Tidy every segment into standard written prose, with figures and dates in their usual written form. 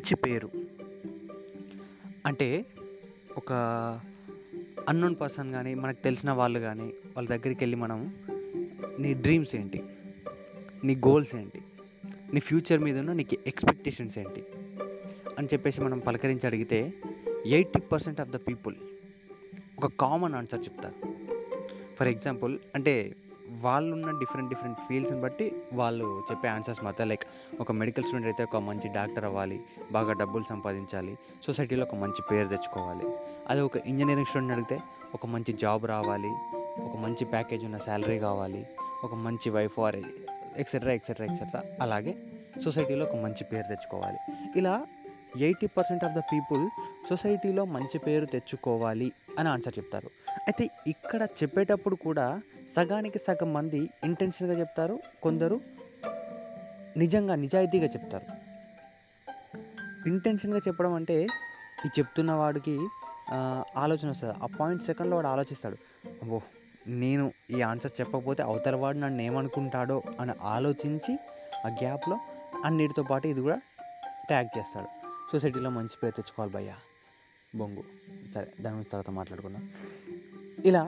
మంచి పేరు. అంటే ఒక అన్నోన్ పర్సన్ కానీ మనకు తెలిసిన వాళ్ళు కానీ వాళ్ళ దగ్గరికి వెళ్ళి మనం నీ డ్రీమ్స్ ఏంటి, నీ గోల్స్ ఏంటి, నీ ఫ్యూచర్ మీద ఉన్న నీకు ఎక్స్పెక్టేషన్స్ ఏంటి అని చెప్పేసి మనం పలకరించి అడిగితే 80% ఆఫ్ ద పీపుల్ ఒక కామన్ ఆన్సర్ చెప్తారు. ఫర్ ఎగ్జాంపుల్ అంటే వాళ్ళున్న డిఫరెంట్ ఫీల్డ్స్ని బట్టి వాళ్ళు చెప్పే ఆన్సర్స్ మాత్రం. లైక్ ఒక మెడికల్ స్టూడెంట్ అయితే ఒక మంచి డాక్టర్ అవ్వాలి, బాగా డబ్బులు సంపాదించాలి, సొసైటీలో ఒక మంచి పేరు తెచ్చుకోవాలి. అదే ఒక ఇంజనీరింగ్ స్టూడెంట్ అడిగితే ఒక మంచి జాబ్ రావాలి, ఒక మంచి ప్యాకేజ్ ఉన్న శాలరీ కావాలి, ఒక మంచి వైఫ్ ఆర్ ఎక్సెట్రా, అలాగే సొసైటీలో ఒక మంచి పేరు తెచ్చుకోవాలి. ఇలా 80% ఆఫ్ ద పీపుల్ సొసైటీలో మంచి పేరు తెచ్చుకోవాలి అని ఆన్సర్ చెప్తారు. అయితే ఇక్కడ చెప్పేటప్పుడు కూడా సగానికి సగం మంది ఇంటెన్షన్గా చెప్తారు, కొందరు నిజంగా నిజాయితీగా చెప్తారు. ఇంటెన్షన్గా చెప్పడం అంటే ఈ చెప్తున్న వాడికి ఆలోచన వస్తుంది, ఆ 0.2 సెకండ్లో వాడు ఆలోచిస్తాడు, ఓహ్ నేను ఈ ఆన్సర్ చెప్పకపోతే అవతల వాడు నన్ను ఏమనుకుంటాడో అని ఆలోచించి ఆ గ్యాప్లో అన్నిటితో పాటు ఇది కూడా ట్యాగ్ చేస్తాడు. సొసైటీలో మంచి పేరు తెచ్చుకోవాలి భయ్యా బొంగు, సరే దాని గురించి తర్వాత మాట్లాడుకుందాం. ఇలా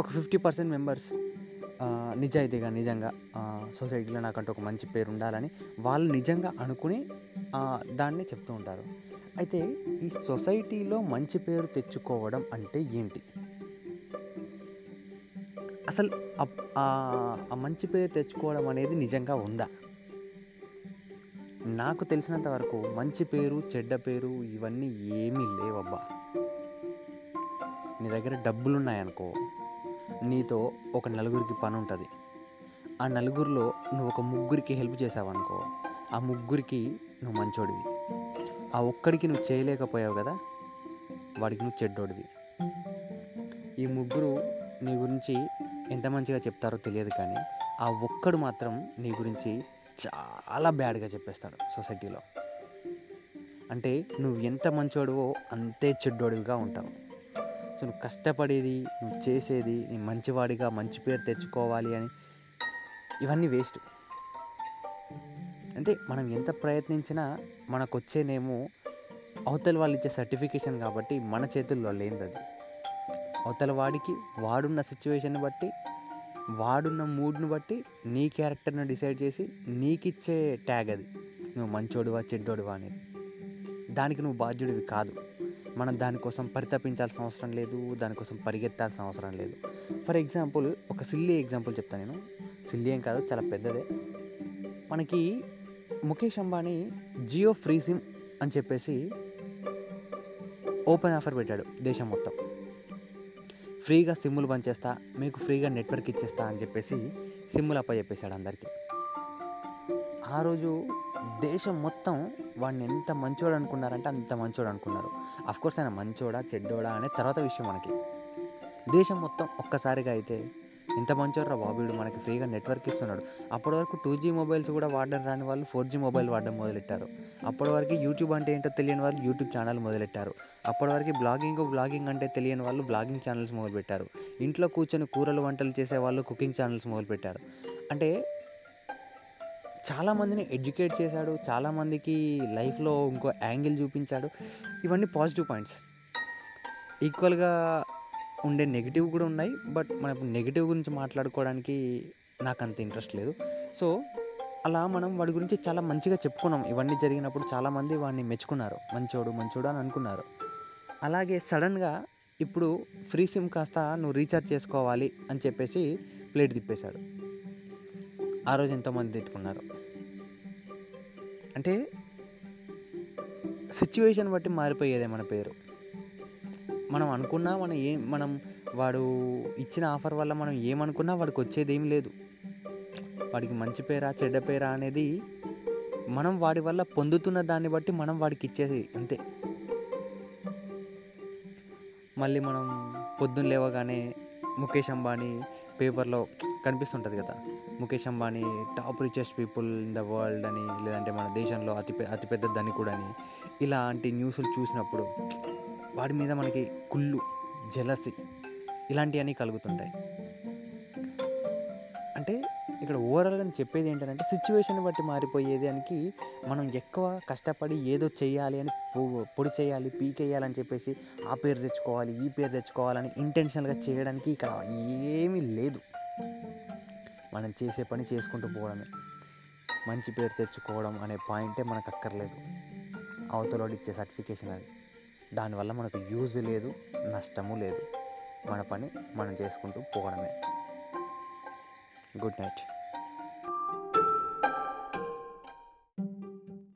ఒక 50% మెంబర్స్ నిజాయితీగా నిజంగా సొసైటీలో నాకంటే ఒక మంచి పేరు ఉండాలని వాళ్ళు నిజంగా అనుకుని దాన్ని చెప్తూ ఉంటారు. అయితే ఈ సొసైటీలో మంచి పేరు తెచ్చుకోవడం అంటే ఏంటి, అసలు ఆ మంచి పేరు తెచ్చుకోవడం అనేది నిజంగా ఉందా? నాకు తెలిసినంత వరకు మంచి పేరు చెడ్డ పేరు ఇవన్నీ ఏమీ లేవబ్బా. నీ దగ్గర డబ్బులు ఉన్నాయనుకో, నీతో ఒక నలుగురికి పని ఉంటుంది, ఆ నలుగురిలో నువ్వు ఒక ముగ్గురికి హెల్ప్ చేసావనుకో, ఆ ముగ్గురికి నువ్వు మంచోడివి, ఆ ఒక్కడికి నువ్వు చేయలేకపోయావు కదా వాడికి నువ్వు చెడ్డోడివి. ఈ ముగ్గురు నీ గురించి ఎంత మంచిగా చెప్తారో తెలియదు, కానీ ఆ ఒక్కడు మాత్రం నీ గురించి చాలా బ్యాడ్గా చెప్పేస్తాడు సొసైటీలో. అంటే నువ్వు ఎంత మంచోడువో అంతే చెడ్డోడివిగా ఉంటావు. సో నువ్వు కష్టపడేది, నువ్వు చేసేది, నీ మంచివాడిగా మంచి పేరు తెచ్చుకోవాలి అని ఇవన్నీ వేస్ట్. అంటే మనం ఎంత ప్రయత్నించినా మనకు వచ్చేనేమో అవతల వాళ్ళు ఇచ్చే సర్టిఫికేషన్ కాబట్టి మన చేతుల్లో లేనిది అది. అవతల వాడికి వాడున్న సిచ్యువేషన్ని బట్టి వాడున్న మూడ్ని బట్టి నీ క్యారెక్టర్ని డిసైడ్ చేసి నీకిచ్చే ట్యాగ్ అది, నువ్వు మంచోడువా చెడ్డోడువా అనేది. దానికి నువ్వు బాధ్యుడివి కాదు. మనం దానికోసం పరితపించాల్సిన అవసరం లేదు, దానికోసం పరిగెత్తాల్సిన అవసరం లేదు. ఫర్ ఎగ్జాంపుల్ ఒక సిల్లీ ఎగ్జాంపుల్ చెప్తాను నేను, సిల్లీ ఏం కాదు చాలా పెద్దదే. మనకి ముఖేష్ అంబానీ జియో ఫ్రీ సిమ్ అని చెప్పేసి ఓపెన్ ఆఫర్ పెట్టాడు దేశం మొత్తం. ఫ్రీగా సిమ్ములు పంచేస్తా, మీకు ఫ్రీగా నెట్వర్క్ ఇచ్చేస్తా అని చెప్పేసి సిమ్ములు అప్పచెప్పేశాడు అందరికీ. ఆ రోజు దేశం మొత్తం వాడిని ఎంత మంచోడు అనుకున్నారంటే అంత మంచోడు అనుకున్నారు. అఫ్కోర్స్ ఆయన మంచోడా చెడ్డోడా అనే తర్వాత విషయం మనకి. దేశం మొత్తం ఒక్కసారిగా అయితే ఇంత మంచోడు రా బాబీడు, మనకి ఫ్రీగా నెట్వర్క్ ఇస్తున్నాడు. అప్పటి వరకు 2G మొబైల్స్ కూడా వాడడం రాని వాళ్ళు 4G మొబైల్ వాడడం మొదలెట్టారు. అప్పటి వరకు యూట్యూబ్ అంటే ఏంటో తెలియని వాళ్ళు యూట్యూబ్ ఛానల్ మొదలెట్టారు. అప్పటి వరకు బ్లాగింగ్ అంటే తెలియని వాళ్ళు బ్లాగింగ్ ఛానల్స్ మొదలుపెట్టారు. ఇంట్లో కూర్చొని కూరలు వంటలు చేసే వాళ్ళు కుకింగ్ ఛానల్స్ మొదలుపెట్టారు. అంటే చాలామందిని ఎడ్యుకేట్ చేశాడు, చాలామందికి లైఫ్లో ఇంకో యాంగిల్ చూపించాడు. ఇవన్నీ పాజిటివ్ పాయింట్స్. ఈక్వల్గా ఉండే నెగిటివ్ కూడా ఉన్నాయి, బట్ మనం నెగిటివ్ గురించి మాట్లాడుకోవడానికి నాకు అంత ఇంట్రెస్ట్ లేదు. సో అలా మనం వాడి గురించి చాలా మంచిగా చెప్పుకున్నాం. ఇవన్నీ జరిగినప్పుడు చాలామంది వాడిని మెచ్చుకున్నారు, మంచోడు మంచోడు అని అనుకున్నారు. అలాగే సడన్గా ఇప్పుడు ఫ్రీ సిమ్ కాస్త నువ్వు రీఛార్జ్ చేసుకోవాలి అని చెప్పేసి ప్లేట్ తిప్పేశాడు. ఆ రోజు ఎంతోమంది తిట్టుకున్నారు. అంటే సిచ్యువేషన్ బట్టి మారిపోయేదే మన పేరు. మనం అనుకున్నా మనం వాడు ఇచ్చిన ఆఫర్ వల్ల మనం ఏమనుకున్నా వాడికి వచ్చేది ఏం లేదు. వాడికి మంచి పేరా చెడ్డ పేరా అనేది మనం వాడి వల్ల పొందుతున్న దాన్ని బట్టి మనం వాడికి ఇచ్చేది అంతే. మళ్ళీ మనం పొద్దున్న లేవగానే ముఖేష్ అంబానీ పేపర్లో కనిపిస్తుంటుంది కదా, Mukesh Ambani top richest people in the world అని, లేదంటే మన దేశంలో అతిపెద్ద ధనికుడు అని, ఇలాంటి న్యూస్లు చూసినప్పుడు వాడి మీద మనకి కుళ్ళు జెలసి ఇలాంటివన్నీ కలుగుతుంటాయి. అంటే ఇక్కడ ఓవరాల్గా నేను చెప్పేది ఏంటంటే సిచ్యువేషన్ బట్టి మారిపోయేది దానికి మనం ఎక్కువ కష్టపడి ఏదో చేయాలి అని పొడి చేయాలి పీకేయాలని చెప్పేసి ఆ పేరు తెచ్చుకోవాలి ఈ పేరు తెచ్చుకోవాలని ఇంటెన్షనల్గా చేయడానికి ఇక్కడ ఏమీ లేదు. మనం చేసే పని చేసుకుంటూ పోవడమే. మంచి పేరు తెచ్చుకోవడం అనే పాయింటే మనకు అక్కర్లేదు. అవతలవాడు ఇచ్చే సర్టిఫికేషన్ అది, దానివల్ల మనకు యూజ్ లేదు నష్టము లేదు. మన పని మనం చేసుకుంటూ పోవడమే. Good night.